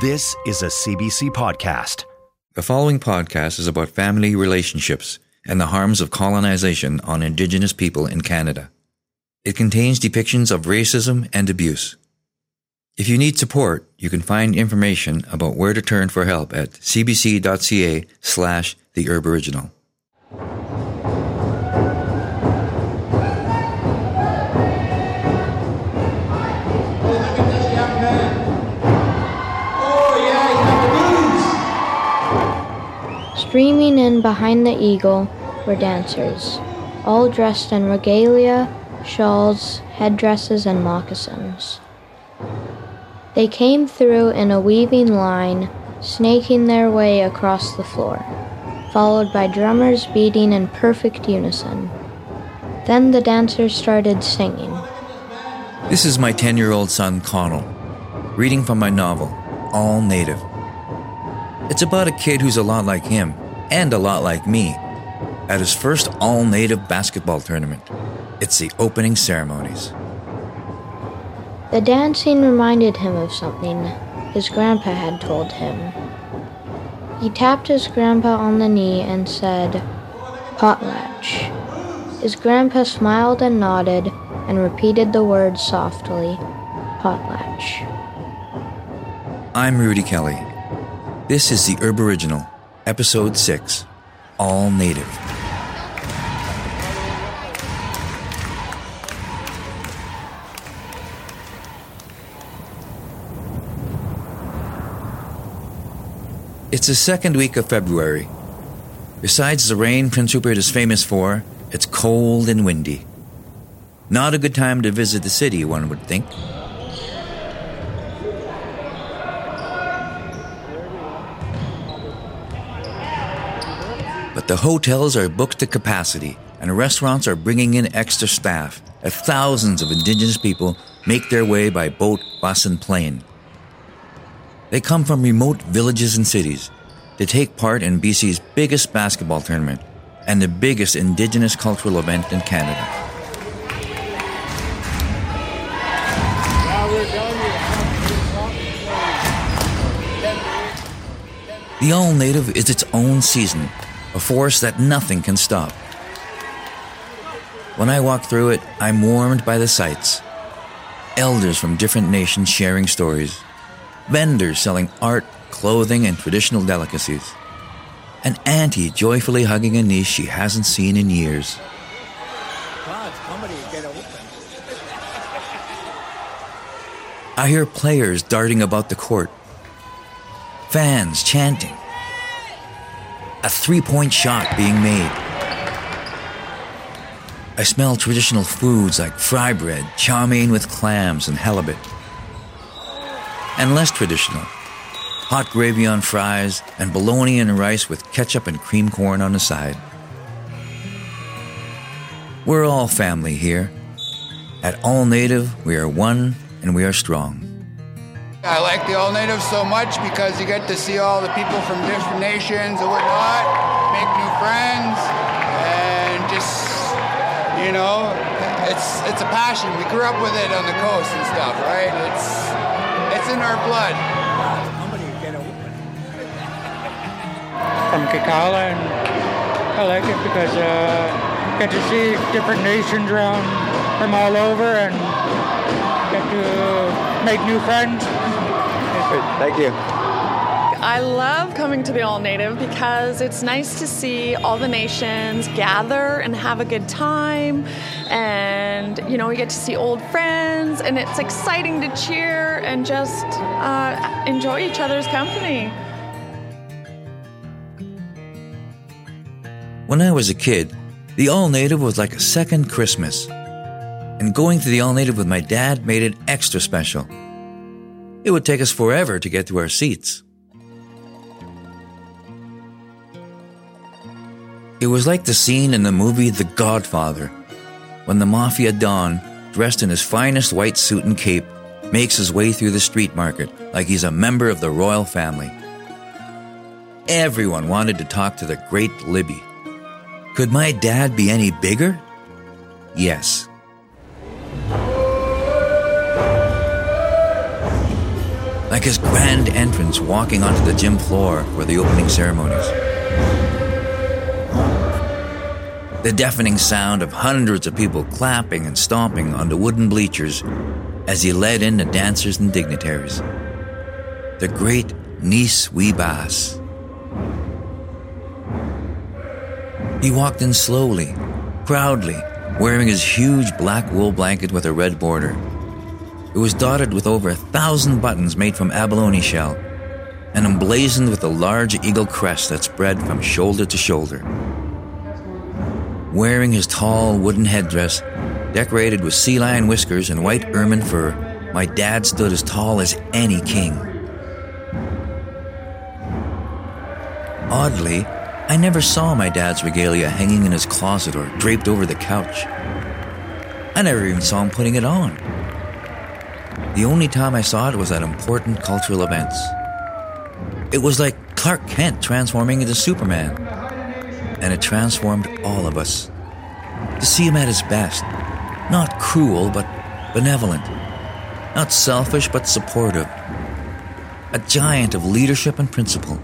This is a CBC podcast. The following podcast is about family relationships and the harms of colonization on Indigenous people in Canada. It contains depictions of racism and abuse. If you need support, you can find information about where to turn for help at cbc.ca/theherboriginal. Streaming in behind the eagle were dancers, all dressed in regalia, shawls, headdresses, and moccasins. They came through in a weaving line, snaking their way across the floor, followed by drummers beating in perfect unison. Then the dancers started singing. This is my 10-year-old son, Connell, reading from my novel, All Native. It's about a kid who's a lot like him, and a lot like me, at his first all-native basketball tournament. It's the opening ceremonies. The dancing reminded him of something his grandpa had told him. He tapped his grandpa on the knee and said, "Potlatch." His grandpa smiled and nodded and repeated the word softly, "Potlatch." I'm Rudy Kelly. This is The Herb Original, Episode 6, All Native. It's the second week of February. Besides the rain Prince Rupert is famous for, it's cold and windy. Not a good time to visit the city, one would think. The hotels are booked to capacity, and restaurants are bringing in extra staff as thousands of Indigenous people make their way by boat, bus, and plane. They come from remote villages and cities to take part in BC's biggest basketball tournament and the biggest Indigenous cultural event in Canada. The All Native is its own season, a force that nothing can stop. When I walk through it, I'm warmed by the sights. Elders from different nations sharing stories. Vendors selling art, clothing, and traditional delicacies. An auntie joyfully hugging a niece she hasn't seen in years. I hear players darting about the court. Fans chanting. A three-point shot being made. I smell traditional foods like fry bread, chow mein with clams, and halibut. And less traditional, hot gravy on fries and bologna and rice with ketchup and cream corn on the side. We're all family here. At All Native, we are one and we are strong. I like the All Natives so much because you get to see all the people from different nations and whatnot, make new friends, and just, you know, it's a passion. We grew up with it on the coast and stuff, right? It's in our blood. From Kikala, and I like it because you get to see different nations around from all over and get to make new friends. Thank you. I love coming to the All Native because it's nice to see all the nations gather and have a good time. And, you know, we get to see old friends, and it's exciting to cheer and just enjoy each other's company. When I was a kid, the All Native was like a second Christmas. And going to the All Native with my dad made it extra special. It would take us forever to get to our seats. It was like the scene in the movie The Godfather, when the mafia don, dressed in his finest white suit and cape, makes his way through the street market like he's a member of the royal family. Everyone wanted to talk to the great Libby. Could my dad be any bigger? Yes. like his grand entrance walking onto the gym floor for the opening ceremonies. The deafening sound of hundreds of people clapping and stomping on the wooden bleachers as he led in the dancers and dignitaries. The great Nice Wee Bass. He walked in slowly, proudly, wearing his huge black wool blanket with a red border. It was dotted with over 1,000 buttons made from abalone shell and emblazoned with a large eagle crest that spread from shoulder to shoulder. Wearing his tall wooden headdress, decorated with sea lion whiskers and white ermine fur, my dad stood as tall as any king. Oddly, I never saw my dad's regalia hanging in his closet or draped over the couch. I never even saw him putting it on. The only time I saw it was at important cultural events. It was like Clark Kent transforming into Superman. And it transformed all of us. To see him at his best. Not cruel, but benevolent. Not selfish, but supportive. A giant of leadership and principle.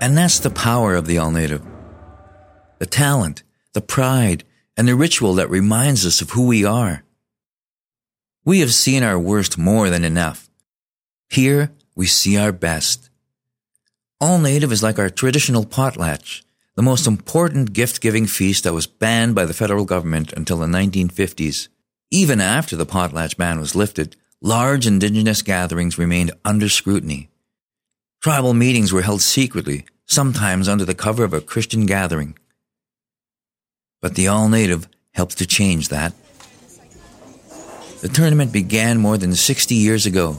And that's the power of the All Native. The talent, the pride, and the ritual that reminds us of who we are. We have seen our worst more than enough. Here, we see our best. All Native is like our traditional potlatch, the most important gift-giving feast that was banned by the federal government until the 1950s. Even after the potlatch ban was lifted, large indigenous gatherings remained under scrutiny. Tribal meetings were held secretly, sometimes under the cover of a Christian gathering. But the All Native helped to change that. The tournament began more than 60 years ago.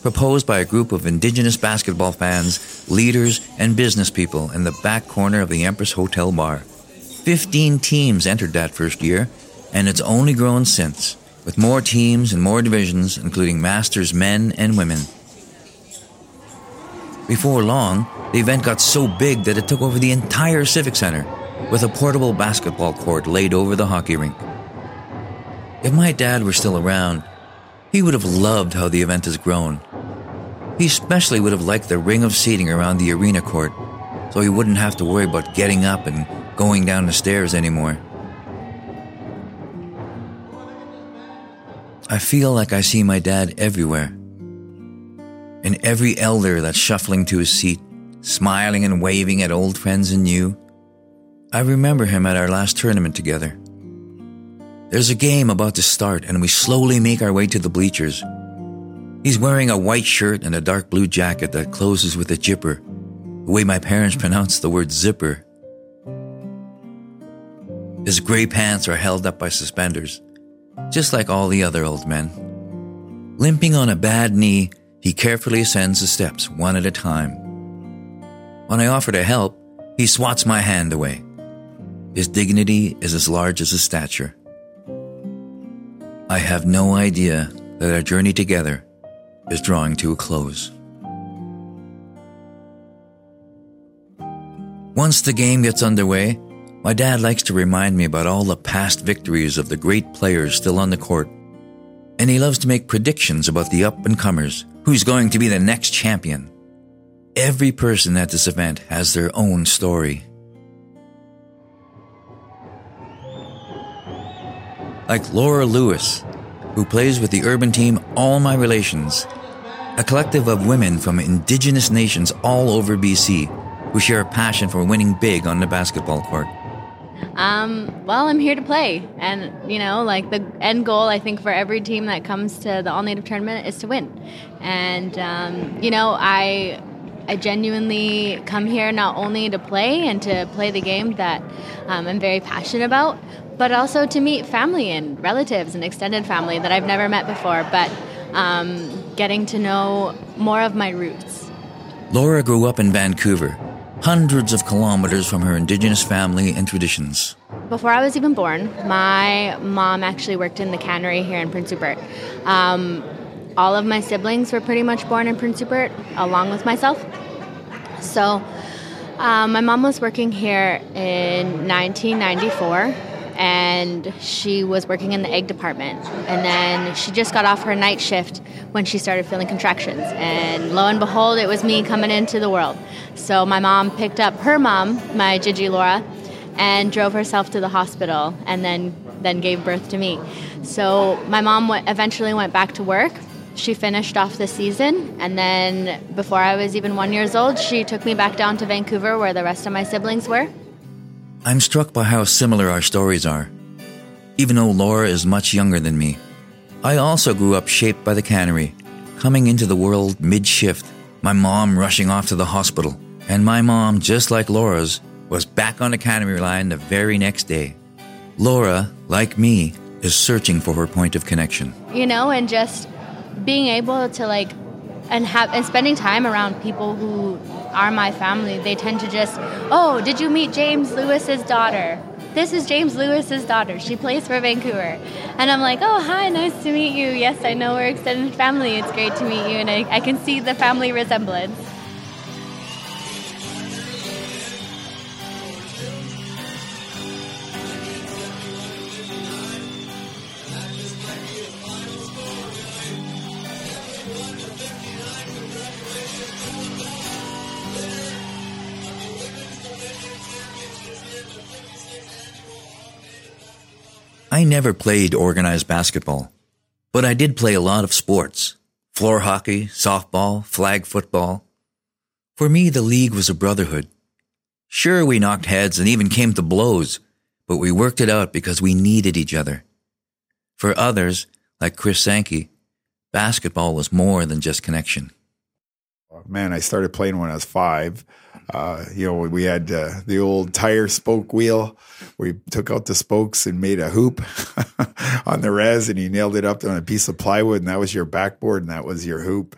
Proposed by a group of indigenous basketball fans, leaders, and business people in the back corner of the Empress Hotel bar. 15 teams entered that first year, and it's only grown since, with more teams and more divisions, including masters men and women. Before long, the event got so big that it took over the entire Civic Center, with a portable basketball court laid over the hockey rink. If my dad were still around, he would have loved how the event has grown. He especially would have liked the ring of seating around the arena court, so he wouldn't have to worry about getting up and going down the stairs anymore. I feel like I see my dad everywhere. In every elder that's shuffling to his seat, smiling and waving at old friends and new. I remember him at our last tournament together. There's a game about to start, and we slowly make our way to the bleachers. He's wearing a white shirt and a dark blue jacket that closes with a zipper, the way my parents pronounce the word zipper. His gray pants are held up by suspenders, just like all the other old men. Limping on a bad knee, he carefully ascends the steps one at a time. When I offer to help, he swats my hand away. His dignity is as large as his stature. I have no idea that our journey together is drawing to a close. Once the game gets underway, my dad likes to remind me about all the past victories of the great players still on the court. And he loves to make predictions about the up-and-comers, who's going to be the next champion. Every person at this event has their own story. Like Laura Lewis, who plays with the urban team All My Relations, a collective of women from indigenous nations all over BC who share a passion for winning big on the basketball court. Well, I'm here to play. And, the end goal, I think, for every team that comes to the All-Native Tournament is to win. And, I genuinely come here not only to play and to play the game that I'm very passionate about, but also to meet family and relatives and extended family that I've never met before, but getting to know more of my roots. Laura grew up in Vancouver, hundreds of kilometers from her indigenous family and traditions. Before I was even born, my mom actually worked in the cannery here in Prince Rupert. All of my siblings were pretty much born in Prince Rupert, along with myself. So my mom was working here in 1994. and she was working in the egg department. And then she just got off her night shift when she started feeling contractions. And lo and behold, it was me coming into the world. So my mom picked up her mom, my Gigi Laura, and drove herself to the hospital and then gave birth to me. So my mom eventually went back to work. She finished off the season, and then before I was even 1 year old, she took me back down to Vancouver where the rest of my siblings were. I'm struck by how similar our stories are. Even though Laura is much younger than me, I also grew up shaped by the cannery, coming into the world mid-shift, my mom rushing off to the hospital, and my mom, just like Laura's, was back on the cannery line the very next day. Laura, like me, is searching for her point of connection. You know, and just being able to and spending time around people who are my family, they tend to just, oh, did you meet James Lewis's daughter? This is James Lewis's daughter. She plays for Vancouver. And I'm like, oh, hi, nice to meet you. Yes, I know we're extended family. It's great to meet you. And I can see the family resemblance. I never played organized basketball, but I did play a lot of sports: floor hockey, softball, flag football. For me, the league was a brotherhood. Sure, we knocked heads and even came to blows, but we worked it out because we needed each other. For others, like Chris Sankey, basketball was more than just connection. Man, I started playing when I was 5. We had the old tire spoke wheel. We took out the spokes and made a hoop on the res, and you nailed it up on a piece of plywood, and that was your backboard, and that was your hoop.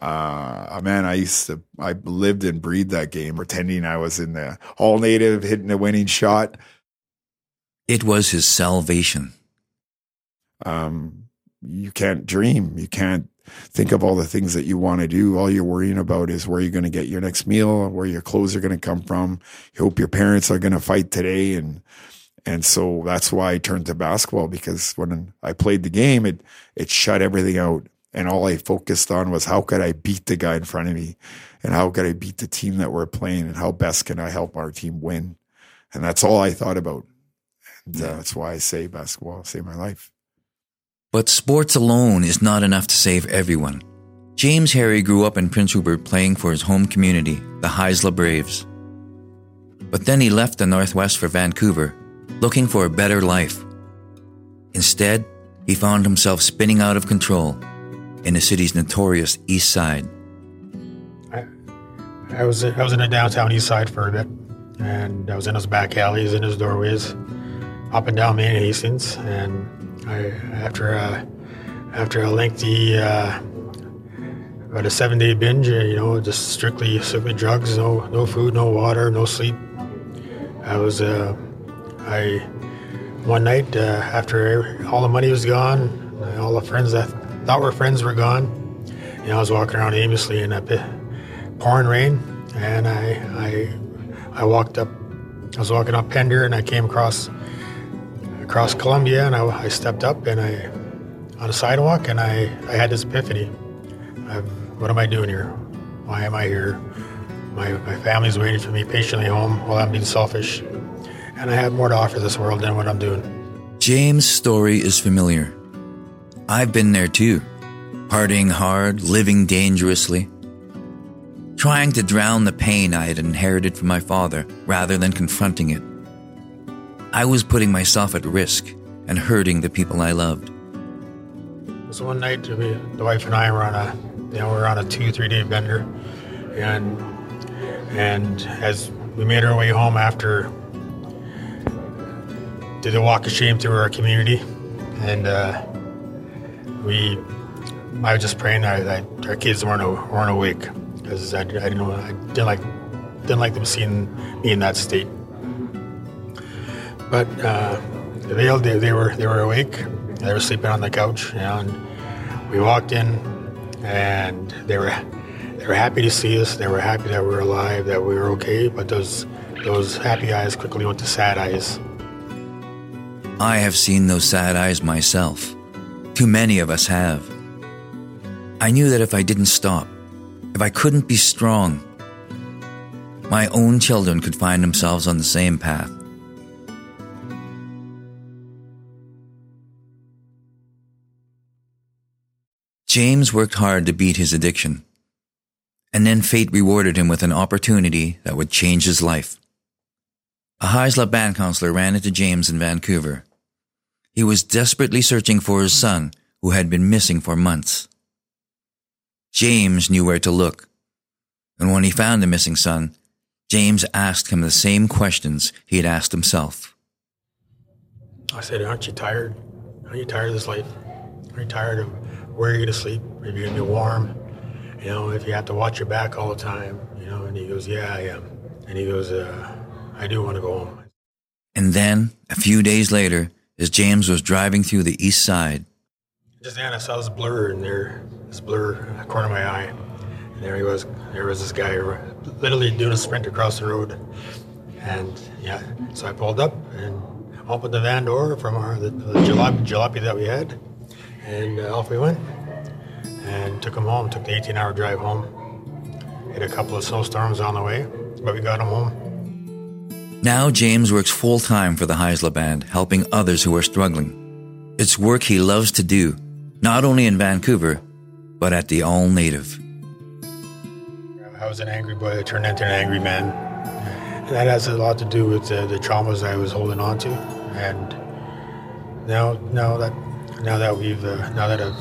I lived and breathed that game, pretending I was in the All Native, hitting the winning shot. It was his salvation. You can't dream. You can't think of all the things that you want to do. All you're worrying about is where you're going to get your next meal, where your clothes are going to come from. You hope your parents are going to fight today. And so that's why I turned to basketball, because when I played the game, it shut everything out. And all I focused on was how could I beat the guy in front of me, and how could I beat the team that we're playing, and how best can I help our team win? And that's all I thought about. And that's why I say basketball saved my life. But sports alone is not enough to save everyone. James Harry grew up in Prince Rupert playing for his home community, the Heisla Braves. But then he left the Northwest for Vancouver, looking for a better life. Instead, he found himself spinning out of control in the city's notorious East Side. I was in the downtown East Side for a bit, and I was in his back alleys, in his doorways, up and down Main and Hastings, and After a lengthy, about a 7-day binge, just strictly drugs, no food, no water, no sleep. One night, after all the money was gone, all the friends that thought were friends were gone, I was walking around aimlessly in a pouring rain, and I was walking up Pender, and I came across Columbia, and I stepped up and on a sidewalk, and I had this epiphany. What am I doing here? Why am I here? My family's waiting for me patiently home while I'm being selfish, and I have more to offer this world than what I'm doing. James' story is familiar. I've been there too, partying hard, living dangerously, trying to drown the pain I had inherited from my father rather than confronting it. I was putting myself at risk and hurting the people I loved. So one night, the wife and I were on a 2-3 day bender, and as we made our way home after, did a walk of shame through our community, and I was just praying that our kids weren't awake, because I didn't like them seeing me in that state. But they were awake. They were sleeping on the couch, and we walked in, and they were happy to see us. They were happy that we were alive, that we were okay. But those happy eyes quickly went to sad eyes. I have seen those sad eyes myself. Too many of us have. I knew that if I didn't stop, if I couldn't be strong, my own children could find themselves on the same path. James worked hard to beat his addiction, and then fate rewarded him with an opportunity that would change his life. A Heisla band counselor ran into James in Vancouver. He was desperately searching for his son, who had been missing for months. James knew where to look, and when he found the missing son, James asked him the same questions he had asked himself. I said, aren't you tired? Aren't you tired of this life? Aren't you tired of where you're going to sleep? Are you going to be warm? You know, if you have to watch your back all the time, you know. And he goes, yeah, I am. And he goes, I do want to go home. And then, a few days later, as James was driving through the East Side. Just then I saw this blur in there, this blur in the corner of my eye. And there he was. There was this guy literally doing a sprint across the road. And, yeah, so I pulled up and opened the van door from the jalopy that we had. And off we went. And took him home, took the 18-hour drive home. Hit a couple of snowstorms on the way, but we got him home. Now James works full-time for the Heisla Band, helping others who are struggling. It's work he loves to do, not only in Vancouver, but at the All Native. I was an angry boy. I turned into an angry man. And that has a lot to do with the traumas I was holding on to. And now that I've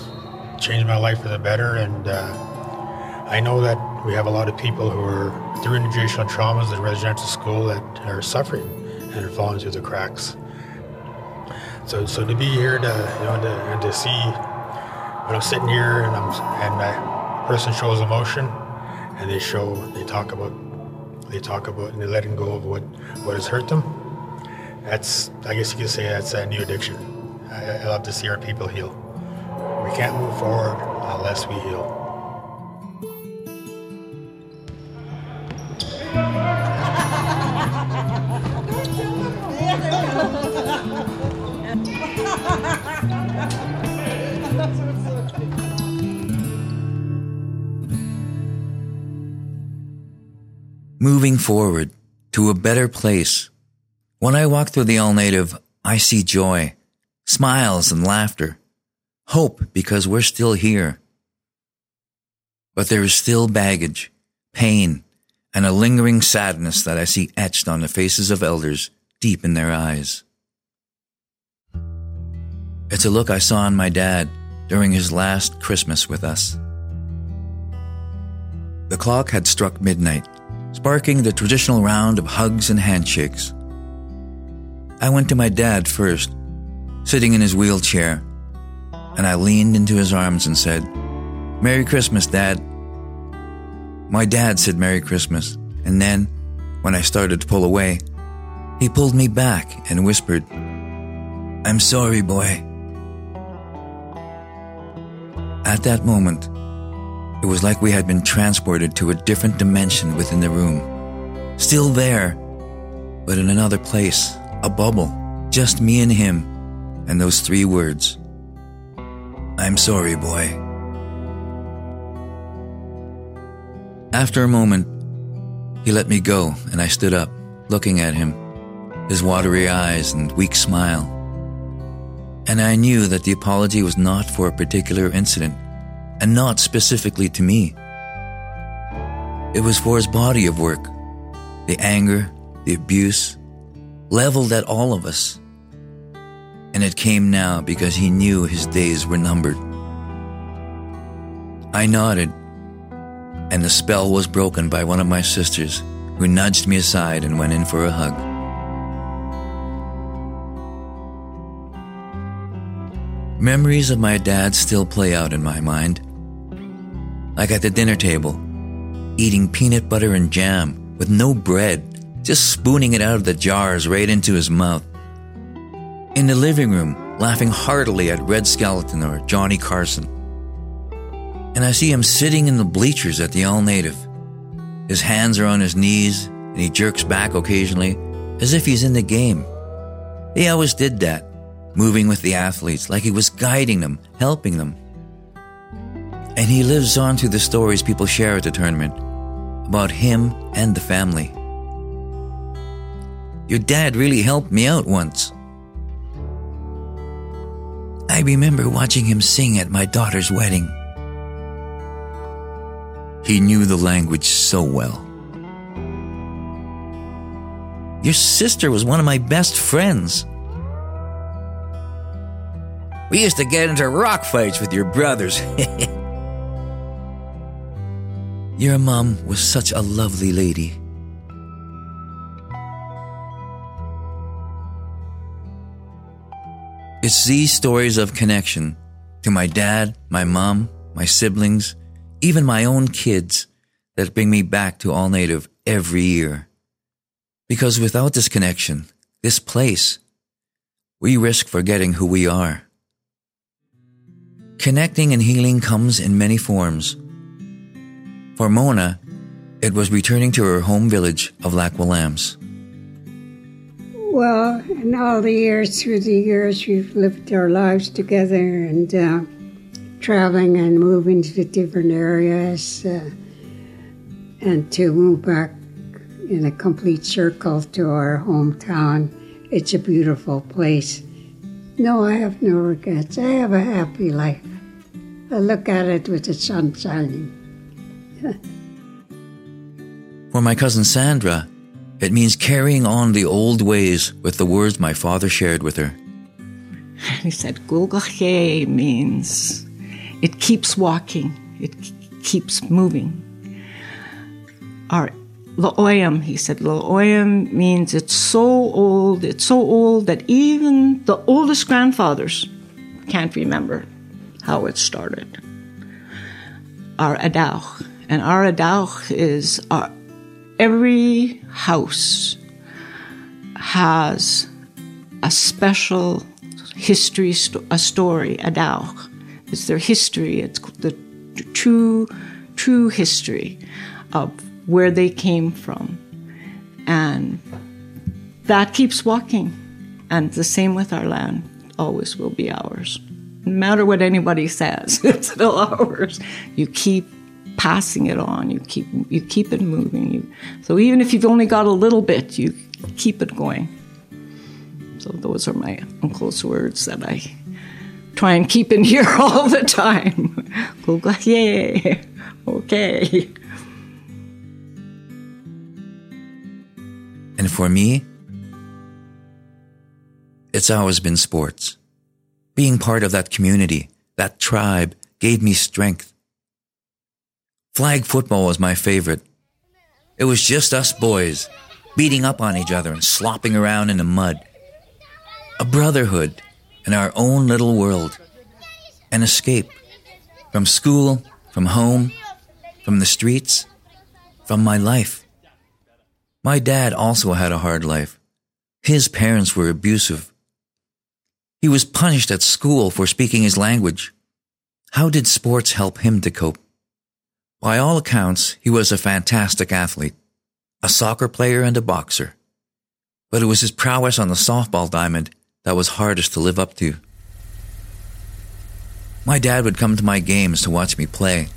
changed my life for the better, and I know that we have a lot of people who are through intergenerational traumas in residential school that are suffering and are falling through the cracks. So to be here, to see when I'm sitting here and a person shows emotion. And they talk about, and they're letting go of what has hurt them. That's, I guess you could say, that's a new addiction. I love to see our people heal. We can't move forward unless we heal. Moving forward to a better place. When I walk through the All Native, I see joy, smiles and laughter, hope because we're still here. But there is still baggage, pain, and a lingering sadness that I see etched on the faces of elders deep in their eyes. It's a look I saw in my dad during his last Christmas with us. The clock had struck midnight, sparking the traditional round of hugs and handshakes. I went to my dad first, sitting in his wheelchair, and I leaned into his arms and said, "Merry Christmas, Dad." My dad said Merry Christmas, and then, when I started to pull away, he pulled me back and whispered, "I'm sorry, boy." At that moment, it was like we had been transported to a different dimension within the room. Still there, but in another place, a bubble, just me and him, and those three words, "I'm sorry, boy." After a moment, he let me go, and I stood up, looking at him, his watery eyes and weak smile. And I knew that the apology was not for a particular incident, and not specifically to me. It was for his body of work, the anger, the abuse, leveled at all of us. And it came now because he knew his days were numbered. I nodded, and the spell was broken by one of my sisters, who nudged me aside and went in for a hug. Memories of my dad still play out in my mind. Like at the dinner table, eating peanut butter and jam with no bread, just spooning it out of the jars right into his mouth. In the living room, laughing heartily at Red Skeleton or Johnny Carson. And I see him sitting in the bleachers at the All Native. His hands are on his knees, and he jerks back occasionally, as if he's in the game. He always did that, moving with the athletes like he was guiding them, helping them. And he lives on through the stories people share at the tournament about him and the family. Your dad really helped me out once. I remember watching him sing at my daughter's wedding. He knew the language so well. Your sister was one of my best friends. We used to get into rock fights with your brothers. Your mom was such a lovely lady. It's these stories of connection to my dad, my mom, my siblings, even my own kids that bring me back to All Native every year. Because without this connection, this place, we risk forgetting who we are. Connecting and healing comes in many forms. For Mona, it was returning to her home village of Lax-Kw'alaams. Well, in all the years, through the years, we've lived our lives together and traveling and moving to different areas and to move back in a complete circle to our hometown. It's a beautiful place. No, I have no regrets. I have a happy life. I look at it with the sun shining. For my cousin Sandra, it means carrying on the old ways with the words my father shared with her. He said, Gulgachye means it keeps walking, it keeps moving. Our lo'oyem, he said, lo'oyem means it's so old that even the oldest grandfathers can't remember how it started. Our adaw. And our dauch is every house has a special history, a story, a dauch. It's their history. It's the true history of where they came from. And that keeps walking. And the same with our land. Always will be ours. No matter what anybody says, it's still ours. You keep passing it on, you keep it moving. So even if you've only got a little bit, you keep it going. So those are my uncle's words that I try and keep in here all the time. Gulgachye, okay. And for me, it's always been sports. Being part of that community, that tribe, gave me strength. Flag football was my favorite. It was just us boys, beating up on each other and slopping around in the mud. A brotherhood in our own little world. An escape from school, from home, from the streets, from my life. My dad also had a hard life. His parents were abusive. He was punished at school for speaking his language. How did sports help him to cope? By all accounts, he was a fantastic athlete, a soccer player and a boxer. But it was his prowess on the softball diamond that was hardest to live up to. My dad would come to my games to watch me play.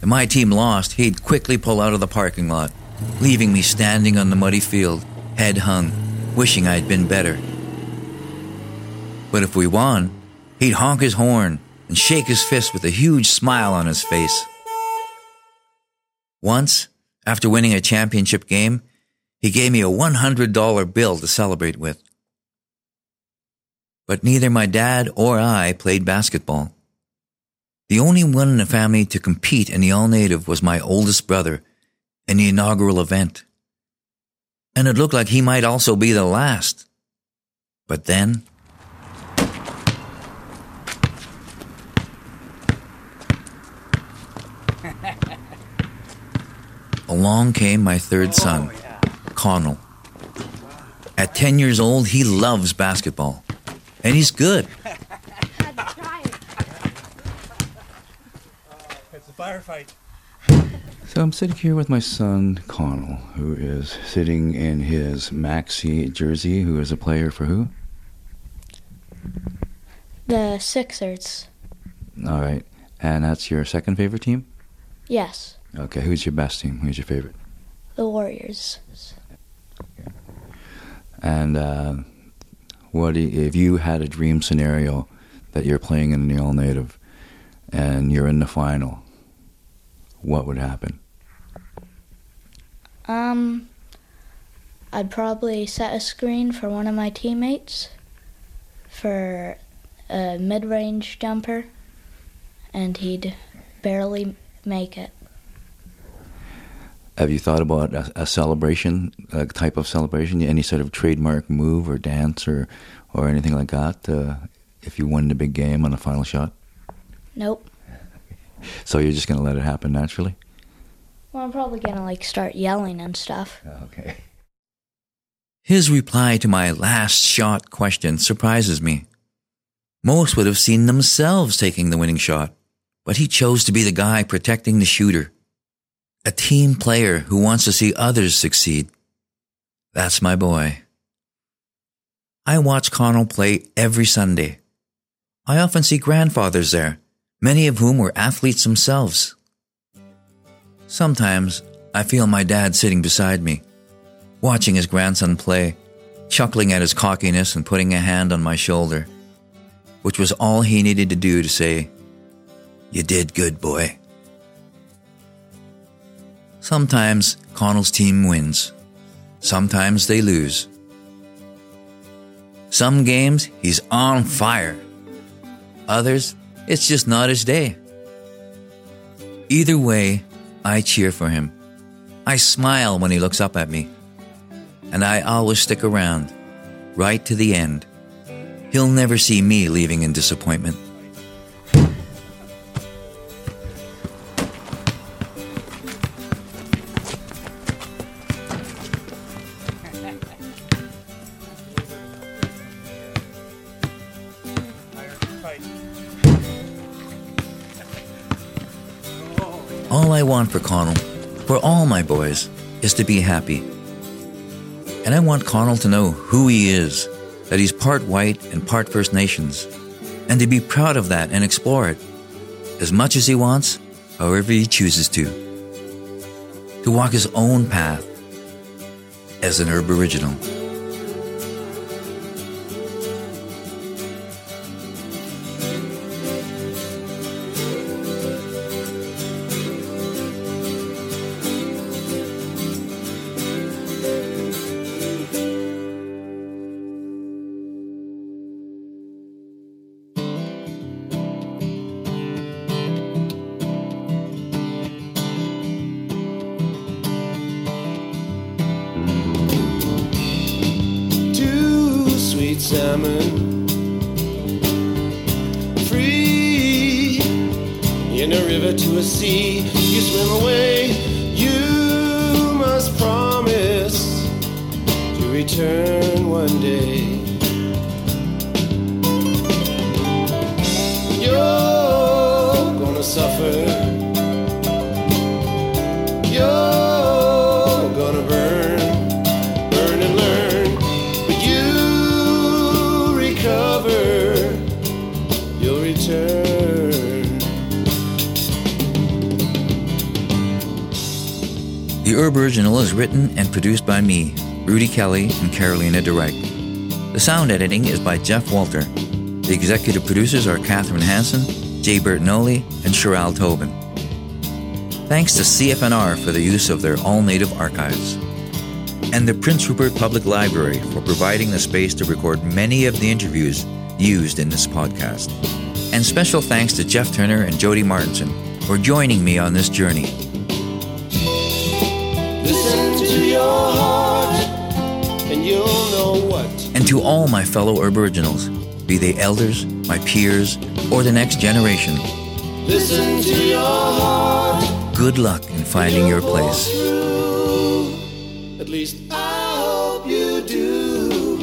If my team lost, he'd quickly pull out of the parking lot, leaving me standing on the muddy field, head hung, wishing I'd been better. But if we won, he'd honk his horn and shake his fist with a huge smile on his face. Once, after winning a championship game, he gave me a $100 bill to celebrate with. But neither my dad or I played basketball. The only one in the family to compete in the All-Native was my oldest brother in the inaugural event. And it looked like he might also be the last. But then... along came my third son, Connell. At 10 years old, he loves basketball. And he's good. It's a firefight. So I'm sitting here with my son, Connell, who is sitting in his maxi jersey, who is a player for who? The Sixers. All right. And that's your second favorite team? Yes. Okay. Who's your best team? Who's your favorite? The Warriors. Okay. And if you had a dream scenario that you're playing in the All Native and you're in the final, what would happen? I'd probably set a screen for one of my teammates for a mid-range jumper, and he'd barely make it. Have you thought about a celebration, a type of celebration, any sort of trademark move or dance or anything like that if you win the big game on the final shot? Nope. So you're just going to let it happen naturally? Well, I'm probably going to start yelling and stuff. Okay. His reply to my last shot question surprises me. Most would have seen themselves taking the winning shot, but he chose to be the guy protecting the shooter. A team player who wants to see others succeed. That's my boy. I watch Connell play every Sunday. I often see grandfathers there, many of whom were athletes themselves. Sometimes I feel my dad sitting beside me, watching his grandson play, chuckling at his cockiness and putting a hand on my shoulder, which was all he needed to do to say, "You did good, boy." Sometimes Connell's team wins. Sometimes they lose. Some games, he's on fire. Others, it's just not his day. Either way, I cheer for him. I smile when he looks up at me. And I always stick around, right to the end. He'll never see me leaving in disappointment. All I want for Connell, for all my boys, is to be happy. And I want Connell to know who he is, that he's part white and part First Nations, and to be proud of that and explore it, as much as he wants, however he chooses to walk his own path as an Aboriginal. Produced by me, Rudy Kelly, and Carolina Direct. The sound editing is by Jeff Walter. The executive producers are Catherine Hansen, Jay Bertinoli, and Sheryl Tobin. Thanks to CFNR for the use of their all-native archives, and the Prince Rupert Public Library for providing the space to record many of the interviews used in this podcast. And special thanks to Jeff Turner and Jody Martinson for joining me on this journey. And to all my fellow Aboriginals, be they elders, my peers, or the next generation, listen to your heart. Good luck in finding your place. At least I hope you do.